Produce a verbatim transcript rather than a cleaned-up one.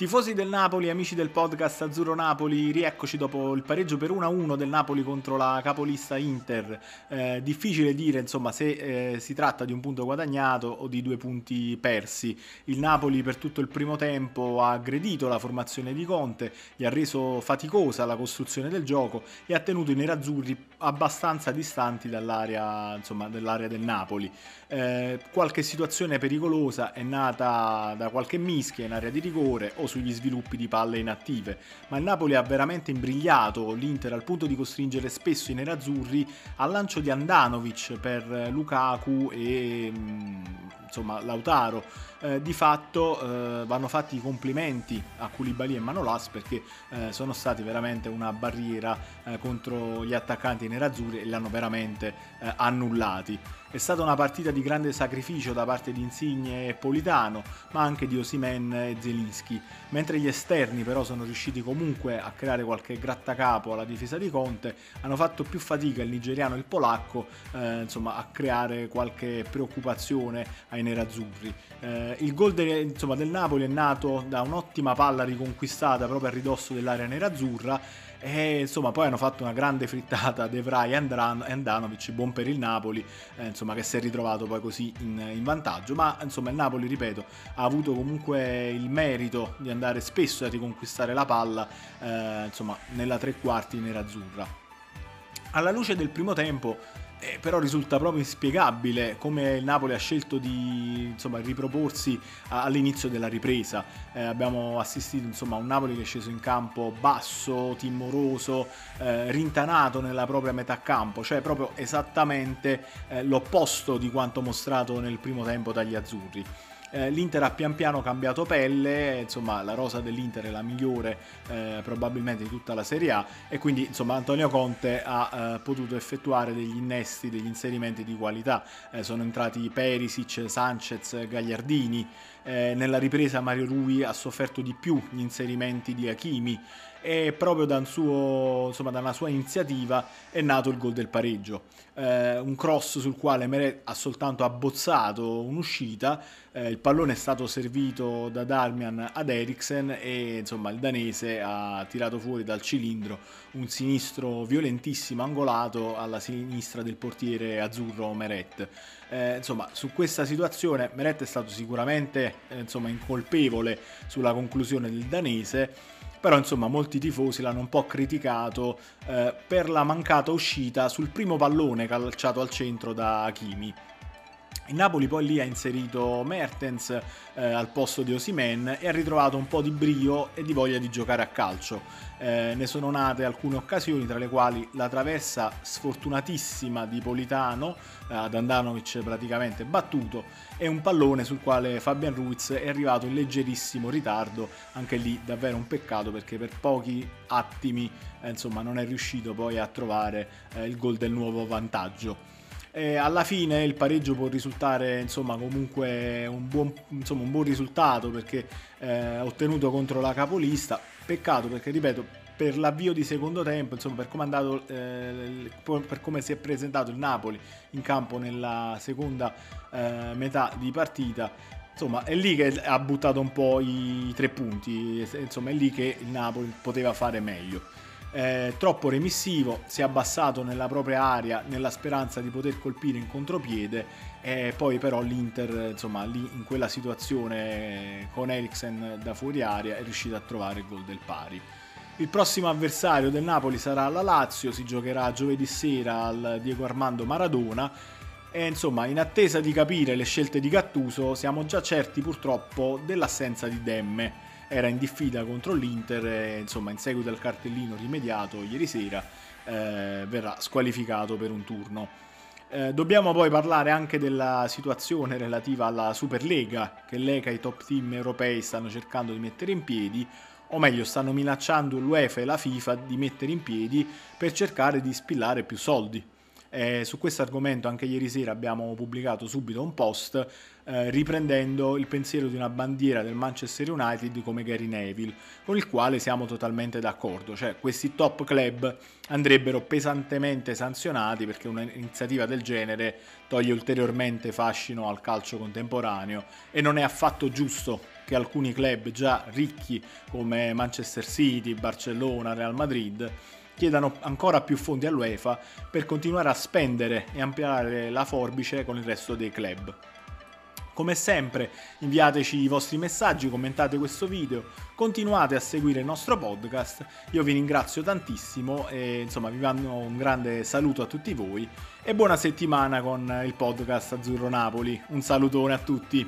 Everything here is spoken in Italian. Tifosi del Napoli, amici del podcast Azzurro Napoli, rieccoci dopo il pareggio per uno a uno del Napoli contro la capolista Inter. Eh, difficile dire insomma se eh, si tratta di un punto guadagnato o di due punti persi. Il Napoli per tutto il primo tempo ha aggredito la formazione di Conte, gli ha reso faticosa la costruzione del gioco e ha tenuto i nerazzurri abbastanza distanti dall'area, insomma, dell'area del Napoli. Eh, qualche situazione pericolosa è nata da qualche mischia in area di rigore o sugli sviluppi di palle inattive, ma il Napoli ha veramente imbrigliato l'Inter al punto di costringere spesso i nerazzurri al lancio di Handanović per Lukaku e insomma Lautaro. Eh, di fatto eh, vanno fatti i complimenti a Koulibaly e Manolas perché eh, sono stati veramente una barriera eh, contro gli attaccanti nerazzurri e li hanno veramente eh, annullati. È stata una partita di grande sacrificio da parte di Insigne e Politano, ma anche di Osimhen e Zelinski, mentre gli esterni però sono riusciti comunque a creare qualche grattacapo alla difesa di Conte. Hanno fatto più fatica il nigeriano e il polacco eh, insomma, a creare qualche preoccupazione ai nerazzurri. Eh, il gol de, insomma, del Napoli è nato da un'ottima palla riconquistata proprio a ridosso dell'area nerazzurra e insomma poi hanno fatto una grande frittata De Vrij e Handanović, buon per il Napoli eh, insomma, che si è ritrovato poi così in, in vantaggio, ma insomma il Napoli, ripeto, ha avuto comunque il merito di andare spesso a riconquistare la palla eh, insomma nella tre quarti nerazzurra. Alla luce del primo tempo Eh, però risulta proprio inspiegabile come il Napoli ha scelto di insomma, riproporsi all'inizio della ripresa. Eh, abbiamo assistito insomma, a un Napoli che è sceso in campo basso, timoroso, eh, rintanato nella propria metà campo, cioè proprio esattamente eh, l'opposto di quanto mostrato nel primo tempo dagli azzurri. L'Inter ha pian piano cambiato pelle, insomma la rosa dell'Inter è la migliore eh, probabilmente di tutta la Serie A e quindi insomma Antonio Conte ha eh, potuto effettuare degli innesti, degli inserimenti di qualità. Eh, sono entrati Perišić, Sánchez, Gagliardini. Eh, nella ripresa Mario Rui ha sofferto di più gli inserimenti di Hakimi e proprio da, un suo, insomma, da una sua iniziativa è nato il gol del pareggio. Eh, un cross sul quale Meret ha soltanto abbozzato un'uscita, eh, il pallone è stato servito da Darmian ad Eriksen e insomma il danese ha tirato fuori dal cilindro un sinistro violentissimo angolato alla sinistra del portiere azzurro Meret. Eh, insomma su questa situazione Meret è stato sicuramente eh, insomma incolpevole sulla conclusione del danese, però insomma molti tifosi l'hanno un po' criticato eh, per la mancata uscita sul primo pallone calciato al centro da Hakimi. Il Napoli poi lì ha inserito Mertens eh, al posto di Osimhen e ha ritrovato un po' di brio e di voglia di giocare a calcio. Eh, ne sono nate alcune occasioni, tra le quali la traversa sfortunatissima di Politano, eh, ad Handanović praticamente battuto, e un pallone sul quale Fabian Ruiz è arrivato in leggerissimo ritardo. Anche lì davvero un peccato perché per pochi attimi eh, insomma, non è riuscito poi a trovare eh, il gol del nuovo vantaggio. E alla fine il pareggio può risultare insomma comunque un buon, insomma, un buon risultato perché eh, ottenuto contro la capolista. Peccato perché, ripeto, per l'avvio di secondo tempo, insomma per come, è andato, eh, per come si è presentato il Napoli in campo nella seconda eh, metà di partita, insomma è lì che ha buttato un po' i tre punti, insomma è lì che il Napoli poteva fare meglio. Eh, troppo remissivo, si è abbassato nella propria area nella speranza di poter colpire in contropiede e poi però l'Inter insomma lì in quella situazione con Eriksen da fuori area è riuscita a trovare il gol del pari. Il prossimo avversario del Napoli sarà la Lazio, si giocherà giovedì sera al Diego Armando Maradona e insomma in attesa di capire le scelte di Gattuso siamo già certi purtroppo dell'assenza di Demme. Era in diffida contro l'Inter e insomma in seguito al cartellino rimediato ieri sera eh, verrà squalificato per un turno. Eh, dobbiamo poi parlare anche della situazione relativa alla Superlega che lega i top team europei stanno cercando di mettere in piedi, o meglio stanno minacciando l'UEFA e la FIFA di mettere in piedi per cercare di spillare più soldi. Eh, su questo argomento anche ieri sera abbiamo pubblicato subito un post eh, riprendendo il pensiero di una bandiera del Manchester United come Gary Neville, con il quale siamo totalmente d'accordo, cioè questi top club andrebbero pesantemente sanzionati perché un'iniziativa del genere toglie ulteriormente fascino al calcio contemporaneo e non è affatto giusto che alcuni club già ricchi come Manchester City, Barcellona, Real Madrid chiedano ancora più fondi all'UEFA per continuare a spendere e ampliare la forbice con il resto dei club. Come sempre inviateci i vostri messaggi, commentate questo video, continuate a seguire il nostro podcast, io vi ringrazio tantissimo e insomma vi mando un grande saluto a tutti voi e buona settimana con il podcast Azzurro Napoli, un salutone a tutti!